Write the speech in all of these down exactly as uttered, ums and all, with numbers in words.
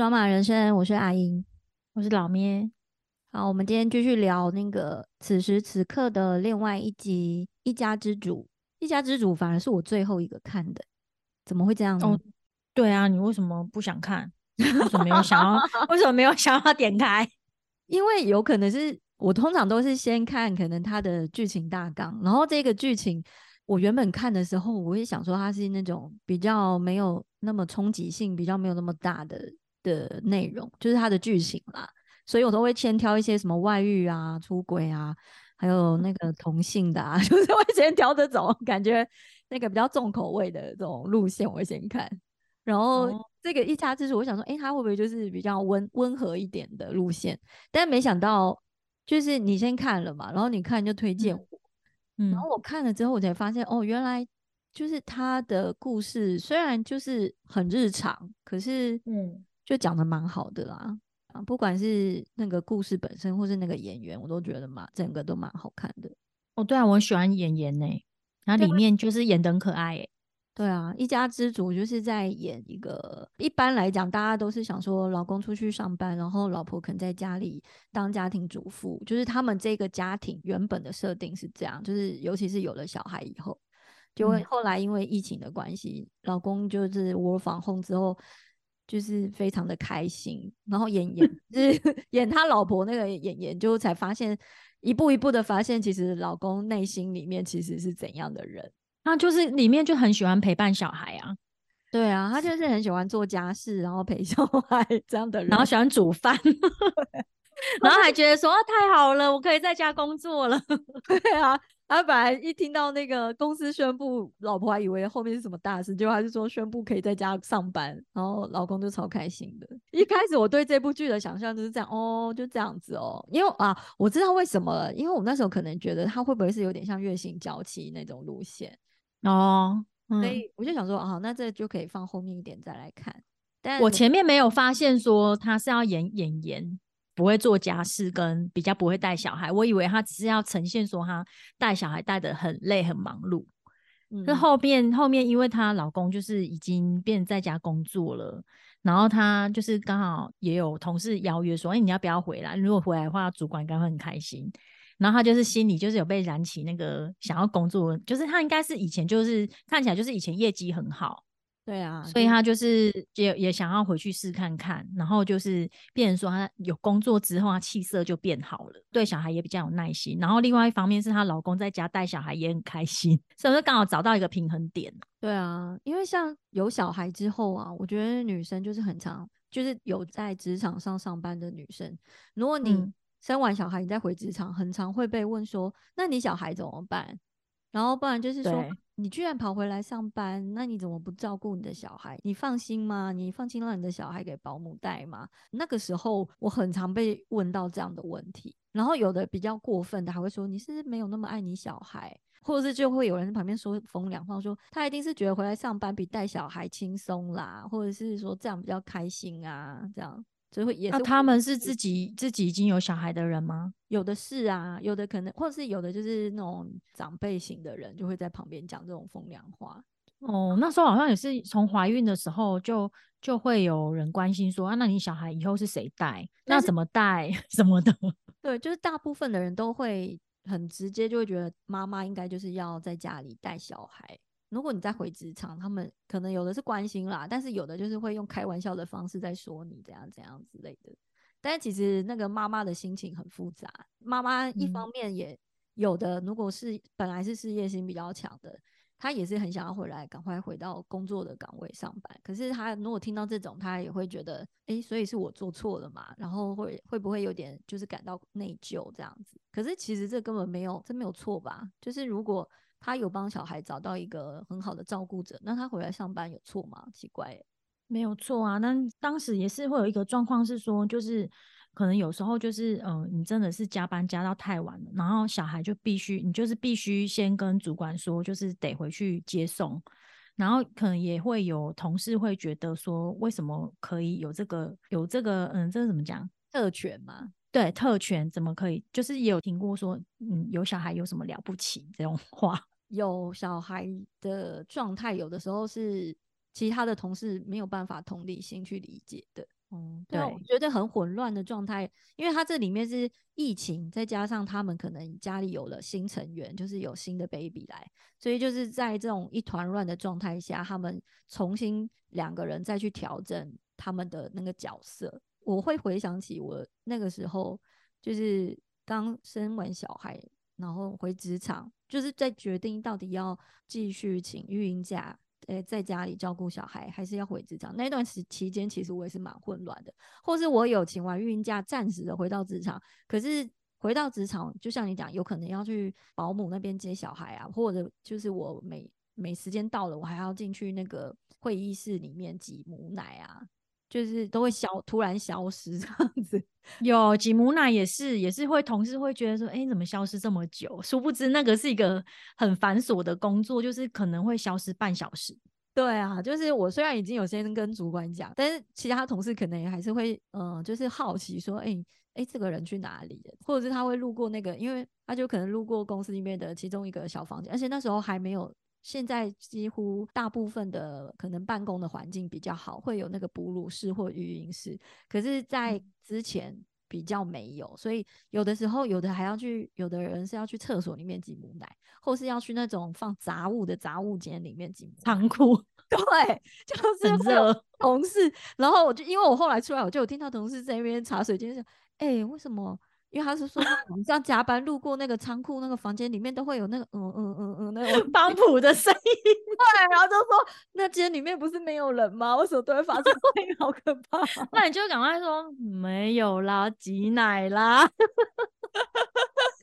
抓马人生，我是阿英，我是老咩。好，我们今天继续聊那个此时此刻的另外一集《一家之主》。《一家之主》反而是我最后一个看的，怎么会这样呢？哦，对啊，你为什么不想看？为什么没有想要？为什么没有想要点开？因为有可能是我通常都是先看可能它的剧情大纲，然后这个剧情。我原本看的时候，我会想说它是那种比较没有那么冲击性，比较没有那么大的的内容，就是它的剧情啦。所以我都会先挑一些什么外遇啊、出轨啊，还有那个同性的啊，就是会先挑这种感觉那个比较重口味的这种路线，我会先看。然后这个一家之主，我想说，哎、欸，它会不会就是比较温温和一点的路线？但没想到，就是你先看了嘛，然后你看就推荐我。嗯然后我看了之后我才发现哦，原来就是他的故事虽然就是很日常，可是就讲得蛮好的啦、嗯啊、不管是那个故事本身或是那个演员，我都觉得嘛整个都蛮好看的。哦对啊，我喜欢演员欸，然后里面就是演得很可爱欸。对啊，一家之主就是在演一个，一般来讲大家都是想说老公出去上班，然后老婆可能在家里当家庭主妇，就是他们这个家庭原本的设定是这样，就是尤其是有了小孩以后，就会后来因为疫情的关系、嗯、老公就是work from home之后就是非常的开心，然后演演就是演他老婆那个演演就才发现一步一步的发现其实老公内心里面其实是怎样的人，他就是里面就很喜欢陪伴小孩啊。对啊，他就是很喜欢做家事然后陪小孩这样的人，然后喜欢煮饭然后还觉得说、啊、太好了，我可以在家工作了对啊，他本来一听到那个公司宣布，老婆还以为后面是什么大事，结果他是说宣布可以在家上班，然后老公就超开心的。一开始我对这部剧的想象就是这样哦，就这样子哦，因为啊我知道为什么了，因为我那时候可能觉得他会不会是有点像月薪娇妻那种路线哦、嗯、所以我就想说啊，那这就可以放后面一点再来看。但我前面没有发现说他是要演演员不会做家事跟比较不会带小孩，我以为他只是要呈现说他带小孩带得很累很忙碌、嗯、但后面后面因为他老公就是已经变在家工作了，然后他就是刚好也有同事邀约说、欸、你要不要回来，如果回来的话主管应该会很开心，然后他就是心里就是有被燃起那个想要工作，就是他应该是以前就是看起来就是以前业绩很好，对啊，所以他就是也也想要回去试看看，然后就是变成说他有工作之后他气色就变好了，对小孩也比较有耐心，然后另外一方面是他老公在家带小孩也很开心，所以就刚好找到一个平衡点。对啊，因为像有小孩之后啊，我觉得女生就是很常就是有在职场上上班的女生，如果你、嗯生完小孩你再回职场，很常会被问说那你小孩怎么办，然后不然就是说你居然跑回来上班，那你怎么不照顾你的小孩，你放心吗，你放心让你的小孩给保姆带吗？那个时候我很常被问到这样的问题，然后有的比较过分的还会说你是没有那么爱你小孩，或者是就会有人在旁边说风凉话，说他一定是觉得回来上班比带小孩轻松啦，或者是说这样比较开心啊，这样就也是。那他们是自己自己已经有小孩的人吗？有的是啊，有的可能，或者是有的就是那种长辈型的人就会在旁边讲这种风凉话。哦，那时候好像也是从怀孕的时候就就会有人关心说啊，那你小孩以后是谁带，那怎么带什么的。对，就是大部分的人都会很直接就会觉得妈妈应该就是要在家里带小孩，如果你再回职场，他们可能有的是关心啦，但是有的就是会用开玩笑的方式在说你怎样怎样之类的。但其实那个妈妈的心情很复杂，妈妈一方面也有的、嗯、如果是本来是事业心比较强的，她也是很想要回来赶快回到工作的岗位上班，可是她如果听到这种她也会觉得哎、欸，所以是我做错了嘛，然后会会不会有点就是感到内疚这样子。可是其实这根本没有，这没有错吧，就是如果他有帮小孩找到一个很好的照顾者，那他回来上班有错吗？奇怪、欸、没有错啊。那当时也是会有一个状况是说，就是可能有时候就是呃，你真的是加班加到太晚了，然后小孩就必须你就是必须先跟主管说就是得回去接送，然后可能也会有同事会觉得说为什么可以有这个有这个嗯，这是怎么讲，特权嘛，对，特权怎么可以，就是也有听过说嗯，有小孩有什么了不起这种话。有小孩的状态有的时候是其他的同事没有办法同理心去理解的，嗯，对啊，我觉得很混乱的状态，因为它这里面是疫情，再加上他们可能家里有了新成员，就是有新的 baby 来，所以就是在这种一团乱的状态下，他们重新两个人再去调整他们的那个角色。我会回想起我那个时候，就是刚生完小孩，然后回职场，就是在决定到底要继续请育婴假，欸、在家里照顾小孩，还是要回职场。那段时期间其实我也是蛮混乱的，或是我有请完育婴假暂时的回到职场，可是回到职场就像你讲，有可能要去保姆那边接小孩啊，或者就是我每每时间到了我还要进去那个会议室里面挤母奶啊，就是都会消突然消失这样子。有挤母奶也是也是会同事会觉得说，哎、欸，怎么消失这么久，殊不知那个是一个很繁琐的工作，就是可能会消失半小时。对啊，就是我虽然已经有先跟主管讲，但是其他同事可能也还是会嗯、呃，就是好奇说哎哎、欸欸，这个人去哪里了，或者是他会路过那个，因为他就可能路过公司里面的其中一个小房间，而且那时候还没有现在几乎大部分的可能办公的环境比较好，会有那个哺乳室或育婴室，可是在之前比较没有，所以有的时候有的还要去，有的人是要去厕所里面挤母奶，或是要去那种放杂物的杂物间里面挤母奶，仓库，对，就是同事，然后我就因为我后来出来我就有听到同事在那边茶水间说，哎、欸，为什么，因为他是说我们这样加班路过那个仓库那个房间里面都会有那个嗯嗯嗯嗯那个帮浦的声音对，然后就说那间里面不是没有人吗，为什么都会发出声音好可怕那你就赶快说没有啦，挤奶啦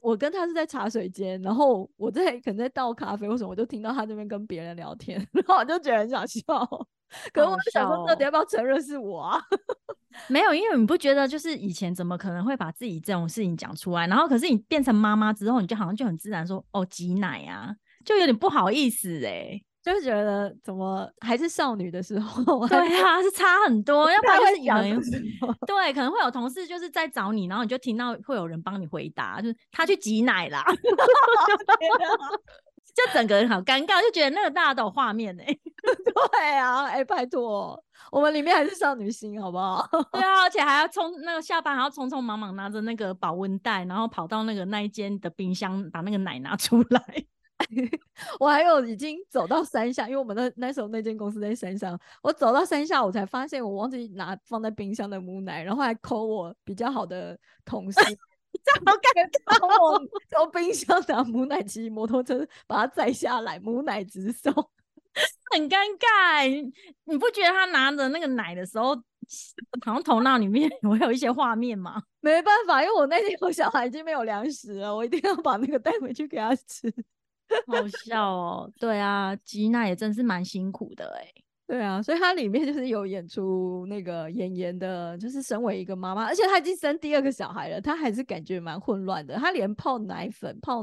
我跟他是在茶水间，然后我在可能在倒咖啡或什么，我就听到他这边跟别人聊天，然后我就觉得很想笑，可是我就想说到底要不要承认是我啊没有，因为你不觉得就是以前怎么可能会把自己这种事情讲出来，然后可是你变成妈妈之后你就好像就很自然说哦挤奶啊，就有点不好意思欸，就觉得怎么还是少女的时候对啊是差很多要不然就是有人对可能会有同事就是在找你，然后你就听到会有人帮你回答就是他去挤奶啦就整个人好尴尬，就觉得那个大家都有画面哎、欸，对啊，哎、欸，拜托，我们里面还是少女心，好不好？对啊，而且还要冲那个下班还要匆匆忙忙拿着那个保温袋，然后跑到那个那一间的冰箱把那个奶拿出来。我还有已经走到山下，因为我们那那时候那间公司在山上，我走到山下我才发现我忘记拿放在冰箱的母奶，然后还call我比较好的同事。这样好尴尬、哦、从冰箱拿母奶骑摩托车把它载下来，母奶直送很尴尬、欸、你不觉得他拿着那个奶的时候好像头脑里面我有一些画面吗？没办法，因为我那天我小孩已经没有粮食了，我一定要把那个带回去给他吃好笑哦对啊，吉娜也真是蛮辛苦的哎、欸。对啊，所以他里面就是有演出那个妍妍的，就是身为一个妈妈，而且他已经生第二个小孩了，他还是感觉蛮混乱的，他连泡奶粉泡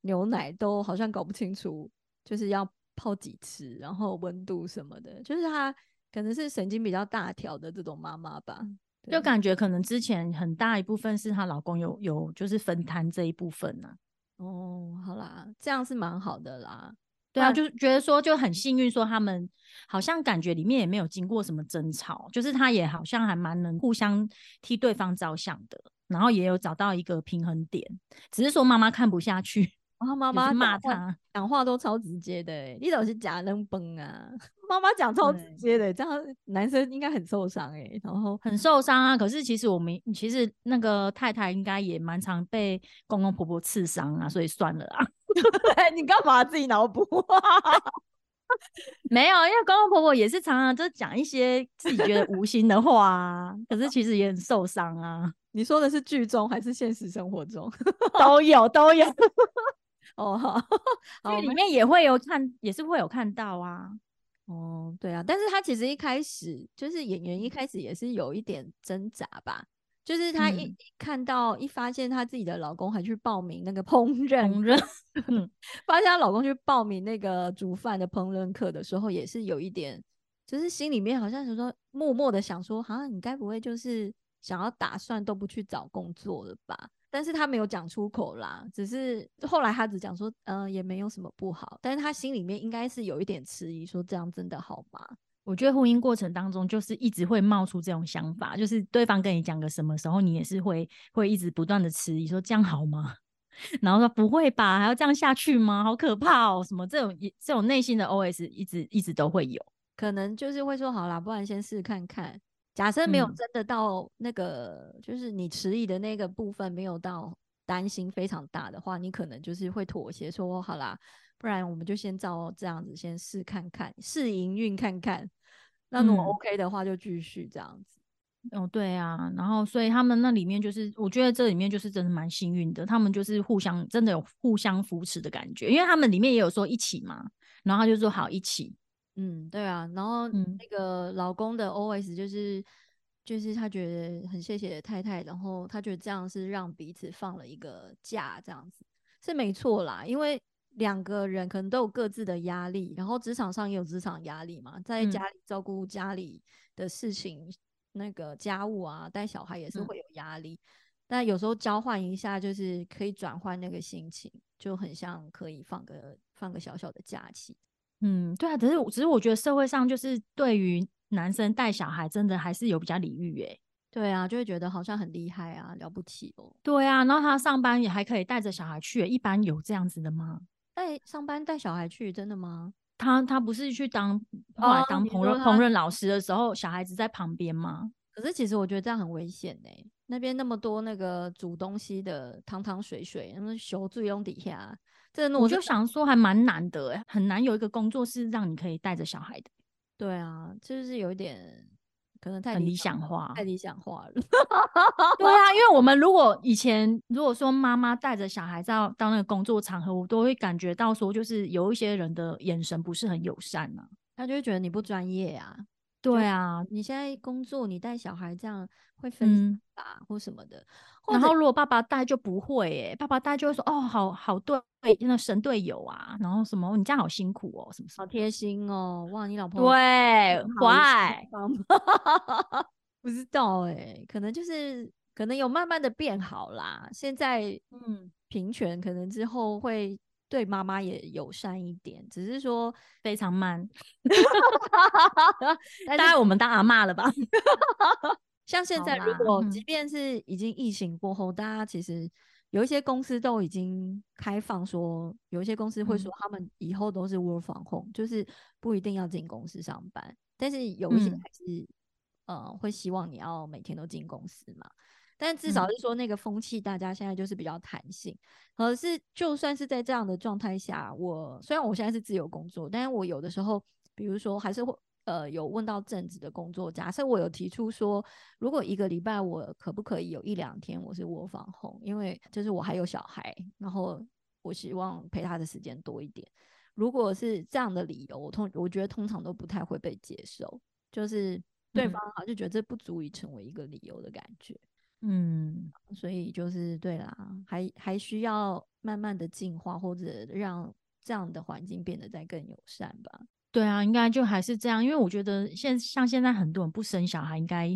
牛奶都好像搞不清楚就是要泡几次，然后温度什么的，就是他可能是神经比较大条的这种妈妈吧，就感觉可能之前很大一部分是她老公有有就是分摊这一部分啊。哦，好啦，这样是蛮好的啦。对啊，就觉得说就很幸运，说他们好像感觉里面也没有经过什么争吵，就是他也好像还蛮能互相替对方着想的，然后也有找到一个平衡点，只是说妈妈看不下去，然后妈妈骂他，讲话都超直接的、欸、你就是假能崩啊，妈妈讲超直接的、欸、这样男生应该很受伤欸，然后很受伤啊，可是其实我们其实那个太太应该也蛮常被公公婆婆刺伤啊，所以算了啊你干嘛自己脑补啊没有，因为公公婆婆也是常常就讲一些自己觉得无心的话啊可是其实也很受伤啊。你说的是剧中还是现实生活中都有都有哦好好，剧里面也会有看，也是会有看到啊。哦对啊，但是他其实一开始就是演员一开始也是有一点挣扎吧，就是她一、嗯、看到一发现她自己的老公还去报名那个烹饪烹饪、嗯、发现她老公去报名那个煮饭的烹饪课的时候，也是有一点就是心里面好像想说，默默的想说好像、啊、你该不会就是想要打算都不去找工作了吧，但是她没有讲出口啦，只是后来她只讲说嗯、呃，也没有什么不好，但是她心里面应该是有一点迟疑说这样真的好吗，我觉得婚姻过程当中就是一直会冒出这种想法，就是对方跟你讲个什么时候，你也是会会一直不断的迟疑，说这样好吗？然后说不会吧，还要这样下去吗？好可怕哦，什么这种这种内心的 O S 一直一直都会有，可能就是会说好啦，不然先试看看。假设没有真的到那个、嗯、就是你迟疑的那个部分没有到担心非常大的话，你可能就是会妥协说好啦，不然我们就先照这样子先试看看，试营运看看，那如果 OK 的话就继续这样子、嗯、哦对啊。然后所以他们那里面就是我觉得这里面就是真的蛮幸运的，他们就是互相真的有互相扶持的感觉，因为他们里面也有说一起嘛，然后他就说好一起。嗯对啊，然后那个老公的 O S 就是、嗯、就是他觉得很谢谢太太，然后他觉得这样是让彼此放了一个假，这样子是没错啦，因为两个人可能都有各自的压力，然后职场上也有职场压力嘛，在家里照顾家里的事情、嗯、那个家务啊带小孩也是会有压力、嗯、但有时候交换一下就是可以转换那个心情，就很像可以放个放个小小的假期。嗯，对啊，只是只是我觉得社会上就是对于男生带小孩真的还是有比较礼遇耶。对啊，就会觉得好像很厉害啊，了不起哦。对啊，然后他上班也还可以带着小孩去耶，一般有这样子的吗？带上班带小孩去，真的吗？他他不是去当后来当烹饪烹饪老师的时候，小孩子在旁边吗？可是其实我觉得这样很危险耶，那边那么多那个煮东西的汤汤水水，那么修最用底下。真的 我, 我就想说还蛮难的、欸、很难有一个工作是让你可以带着小孩的。对啊，就是有一点可能太理想化，太理想化了。对啊，因为我们如果以前如果说妈妈带着小孩到到那个工作场合，我都会感觉到说就是有一些人的眼神不是很友善啊，他就会觉得你不专业啊。对啊，你现在工作你带小孩这样会分吧、嗯、或什么的，然后如果爸爸带就不会耶、欸、爸爸带就会说哦好好对那神队友啊，然后什么你这样好辛苦哦什么什么好贴心哦，哇你老婆对坏不知道哎、欸，可能就是可能有慢慢的变好啦，现在嗯平权可能之后会对妈妈也友善一点，只是说非常慢大概我们当阿嬷了吧像现在如果即便是已经疫情过后、嗯、大家其实有一些公司都已经开放说，有一些公司会说他们以后都是 work from home、嗯、就是不一定要进公司上班，但是有一些还是、嗯呃、会希望你要每天都进公司嘛，但至少是说那个风气大家现在就是比较弹性、嗯、可是就算是在这样的状态下，我虽然我现在是自由工作，但是我有的时候比如说还是会呃有问到正职的工作，假设我有提出说如果一个礼拜我可不可以有一两天我是work from home，因为就是我还有小孩，然后我希望陪他的时间多一点，如果是这样的理由 我, 通我觉得通常都不太会被接受，就是对方好像就觉得这不足以成为一个理由的感觉。嗯，所以就是对啦，还还需要慢慢的进化，或者让这样的环境变得再更友善吧。对啊，应该就还是这样，因为我觉得现像现在很多人不生小孩，应该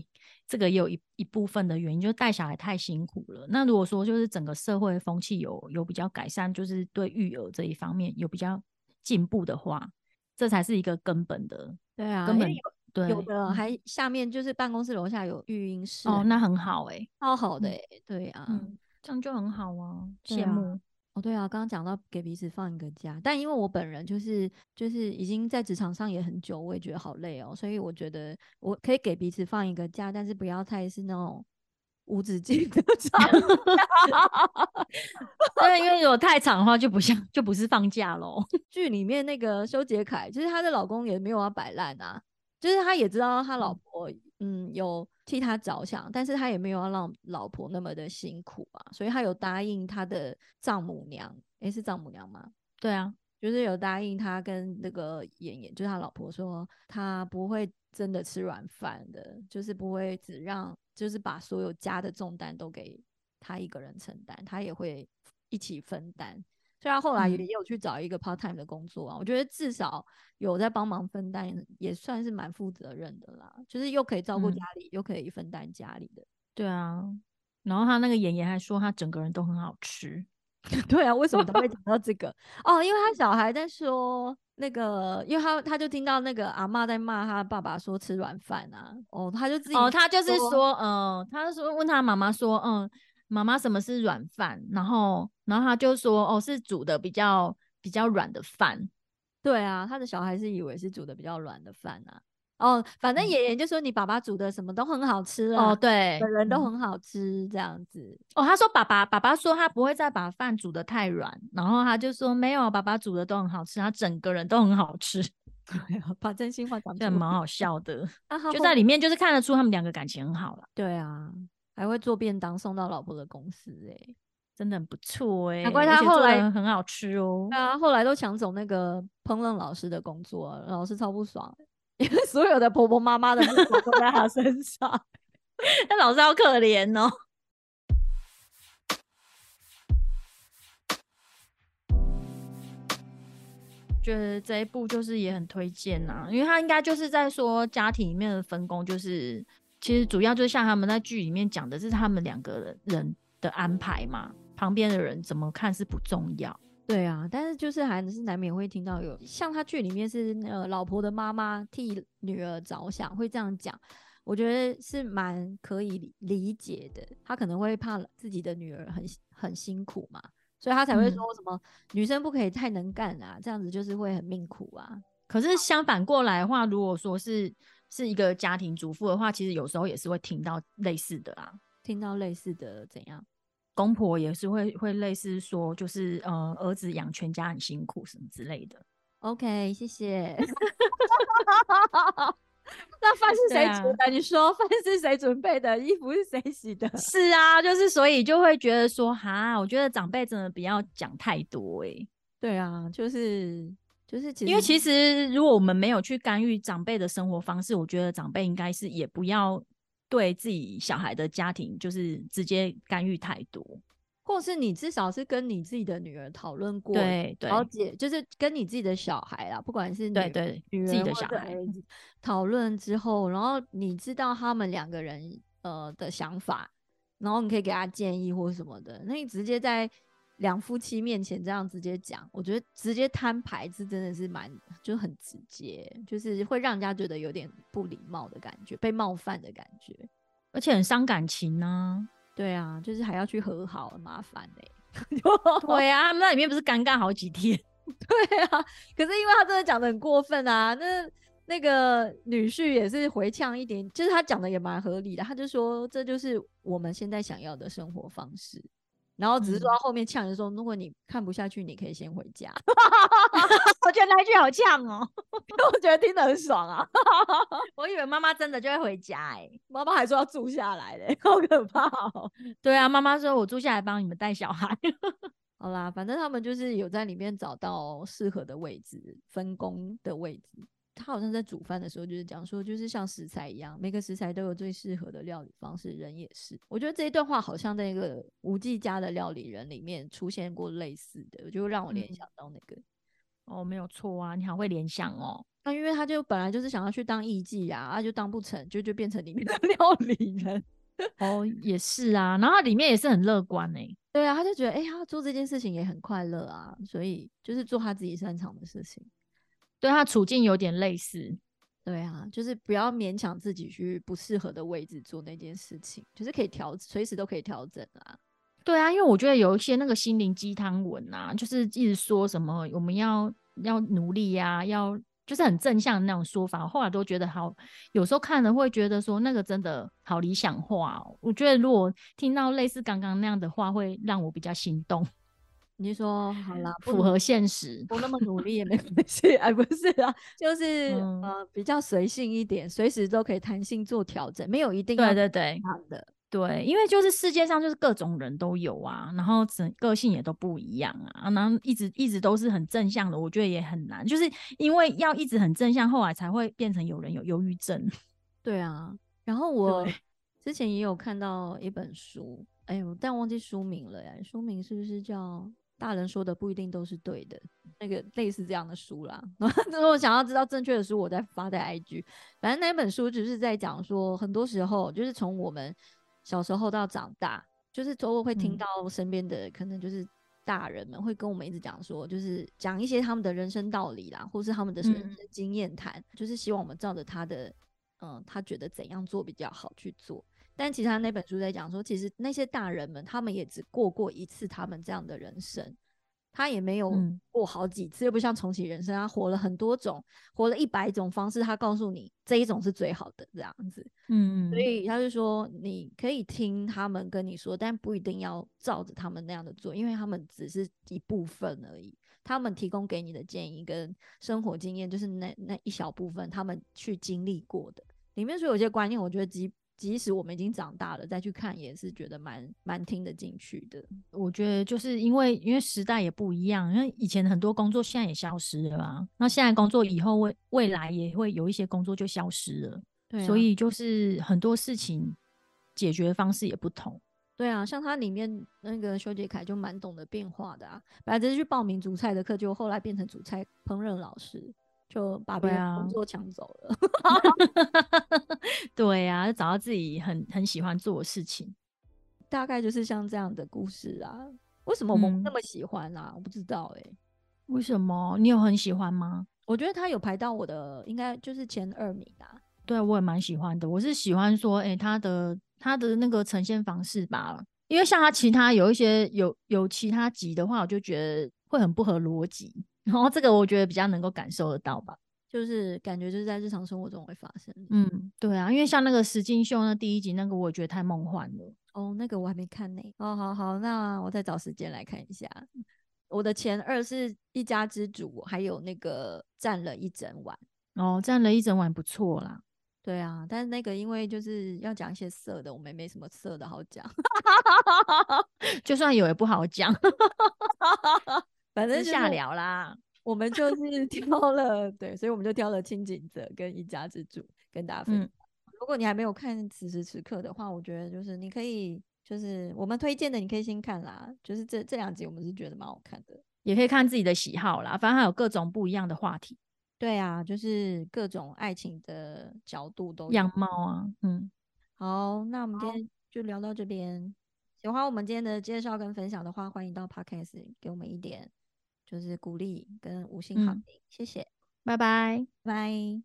这个也有 一, 一部分的原因，就是带小孩太辛苦了。那如果说就是整个社会风气有有比较改善，就是对育儿这一方面有比较进步的话，这才是一个根本的。对啊，根本有的还下面就是办公室楼下有育婴室哦，那很好哎、欸，超好的哎、欸嗯，对啊、嗯，这样就很好啊，羡慕、啊、哦。对啊，刚刚讲到给彼此放一个假，但因为我本人就是就是已经在职场上也很久，我也觉得好累哦，所以我觉得我可以给彼此放一个假，但是不要太是那种无止境的长假对，因为如果太长的话就不像就不是放假咯剧里面那个修杰楷，就是她的老公也没有要摆烂啊。就是他也知道他老婆 嗯, 嗯有替他着想，但是他也没有要让老婆那么的辛苦啊，所以他有答应他的丈母娘，诶是丈母娘吗？对啊，就是有答应他跟那个妍妍，就是他老婆说他不会真的吃软饭的，就是不会只让就是把所有家的重担都给他一个人承担，他也会一起分担，所以他后来也有去找一个 part time 的工作啊、嗯、我觉得至少有在帮忙分担，也算是蛮负责任的啦，就是又可以照顾家里、嗯、又可以分担家里的。对啊，然后他那个妍妍还说他整个人都很好吃对啊，为什么他会讲到这个哦，因为他小孩在说那个，因为他他就听到那个阿嬷在骂他爸爸说吃软饭啊，哦，他就自己哦，他就是说，嗯、呃，他说问他妈妈说，嗯，妈妈什么是软饭？然后然后他就说，哦，是煮的比较比较软的饭。对啊，他的小孩是以为是煮的比较软的饭啊。哦，反正爷爷就说你爸爸煮的什么都很好吃啊，哦，对，本人都很好吃这样子。哦，他说爸爸爸爸说他不会再把饭煮的太软，然后他就说没有，爸爸煮的都很好吃，他整个人都很好吃。对啊，把真心话讲出来，蛮好笑的。就在里面就是看得出他们两个感情很好了。对啊，还会做便当送到老婆的公司欸，真的很不错欸，难怪他后来很好吃哦。他后来都抢走那个烹饪老师的工作啊，老师超不爽欸。因为所有的婆婆妈妈的目光都在她身上那老师好可怜哦。觉得这一部就是也很推荐啊，因为他应该就是在说家庭里面的分工，就是其实主要就是像他们在剧里面讲的是他们两个人的安排嘛，旁边的人怎么看是不重要。对啊，但是就是还是难免会听到有像他剧里面是呃老婆的妈妈替女儿着想会这样讲，我觉得是蛮可以理解的。他可能会怕自己的女儿很很辛苦嘛，所以他才会说什么、嗯、女生不可以太能干啊，这样子就是会很命苦啊。可是相反过来的话，如果说是是一个家庭主妇的话，其实有时候也是会听到类似的啊，听到类似的怎样？公婆也是会会类似说，就是呃，儿子养全家很辛苦什么之类的。OK， 谢谢。那饭是谁煮的？啊、你说饭是谁准备的？衣服是谁洗的？是啊，就是所以就会觉得说，哈，我觉得长辈真的不要讲太多哎、欸。对啊，就是就是其实，因为其实如果我们没有去干预长辈的生活方式，我觉得长辈应该是也不要。对自己小孩的家庭就是直接干预太多，或是你至少是跟你自己的女儿讨论过，对对，了解，就是跟你自己的小孩啦，不管是女对对女自己的小孩讨论之后，然后你知道他们两个人呃的想法，然后你可以给他建议或什么的，那你直接在两夫妻面前这样直接讲，我觉得直接摊牌子真的是蛮就很直接，就是会让人家觉得有点不礼貌的感觉，被冒犯的感觉，而且很伤感情啊。对啊，就是还要去和好，很麻烦欸对啊，他们那里面不是尴尬好几天对啊，可是因为他真的讲得很过分啊，那那个女婿也是回呛一点，就是他讲的也蛮合理的，他就说这就是我们现在想要的生活方式，然后只是说到后面呛人说、嗯、如果你看不下去你可以先回家我觉得那一句好呛哦我觉得听得很爽啊我以为妈妈真的就会回家哎、欸，妈妈还说要住下来嘞，好可怕哦对啊，妈妈说我住下来帮你们带小孩好啦，反正他们就是有在里面找到适合的位置，分工的位置。他好像在煮饭的时候就是讲说，就是像食材一样，每个食材都有最适合的料理方式，人也是。我觉得这一段话好像那个无忌家的料理人里面出现过类似的，就让我联想到那个、嗯、哦，没有错啊，你好会联想哦。那、啊、因为他就本来就是想要去当艺伎啊，他、啊、就当不成就就变成里面的料理人哦，也是啊，然后他里面也是很乐观欸。对啊，他就觉得哎、欸，他做这件事情也很快乐啊，所以就是做他自己擅长的事情。对，他处境有点类似。对啊，就是不要勉强自己去不适合的位置做那件事情，就是可以调，随时都可以调整啊。对啊，因为我觉得有一些那个心灵鸡汤文啊，就是一直说什么我们要要努力啊，要就是很正向的那种说法，后来都觉得好，有时候看了会觉得说那个真的好理想化哦。我觉得如果听到类似刚刚那样的话，会让我比较心动。你说好啦，符合现实，不那么努力也没关系哎，不是啊，就是、嗯、呃比较随性一点，随时都可以弹性做调整，没有一定要对对对的。对，因为就是世界上就是各种人都有啊，然后整个性也都不一样啊，然后一直一直都是很正向的，我觉得也很难，就是因为要一直很正向，后来才会变成有人有忧郁症。对啊，然后我之前也有看到一本书，哎呦，但忘记书名了耶，书名是不是叫？大人说的不一定都是对的，那个类似这样的书啦。然后如果想要知道正确的书，我再发在 I G。反正那本书就是在讲说，很多时候就是从我们小时候到长大，就是都会听到身边的、嗯、可能就是大人们会跟我们一直讲说，就是讲一些他们的人生道理啦，或是他们的人生经验谈、嗯、就是希望我们照着他的嗯，他觉得怎样做比较好去做。但其实他那本书在讲说，其实那些大人们他们也只过过一次他们这样的人生，他也没有过好几次、嗯、又不像重启人生，他活了很多种，活了一百种方式，他告诉你这一种是最好的这样子。嗯，所以他就说你可以听他们跟你说，但不一定要照着他们那样的做，因为他们只是一部分而已，他们提供给你的建议跟生活经验就是 那, 那一小部分他们去经历过的里面。所以有些观念我觉得即即使我们已经长大了再去看也是觉得蛮蛮听得进去的。我觉得就是因为因为时代也不一样，因为以前很多工作现在也消失了嘛，那现在工作以后未未来也会有一些工作就消失了，对、啊、所以就是很多事情解决方式也不同。对啊，像他里面那个修杰楷就蛮懂得变化的啊，本来只是去报名煮菜的课，就后来变成煮菜烹饪老师，就把别人工作抢走了。对啊，就找到自己很很喜欢做的事情。大概就是像这样的故事啊。为什么我们那么喜欢啊、嗯、我不知道欸。为什么？你有很喜欢吗？我觉得他有排到我的应该就是前二名啊。对，我也蛮喜欢的。我是喜欢说欸，他的他的那个呈现方式吧，因为像他其他有一些有有其他集的话，我就觉得会很不合逻辑，然后这个我觉得比较能够感受得到吧，就是感觉就是在日常生活中会发生。嗯，对啊，因为像那个石进秀那第一集那个我觉得太梦幻了哦，那个我还没看呢。哦，好好，那我再找时间来看一下。我的前二是一家之主，还有那个站了一整晚。哦，站了一整晚不错啦。对啊，但是那个因为就是要讲一些色的，我们也没什么色的好讲。就算有也不好讲。反正下聊啦，我们就是挑了。对，所以我们就挑了清井泽跟一家之主跟大家分享、嗯、如果你还没有看此时此刻的话，我觉得就是你可以，就是我们推荐的你可以先看啦，就是这这两集我们是觉得蛮好看的，也可以看自己的喜好啦，反正还有各种不一样的话题。对啊，就是各种爱情的角度都有样貌啊。嗯，好，那我们今天就聊到这边。喜欢我们今天的介绍跟分享的话，欢迎到 Podcast 给我们一点就是鼓励跟五星好评、嗯、谢谢，拜拜拜拜。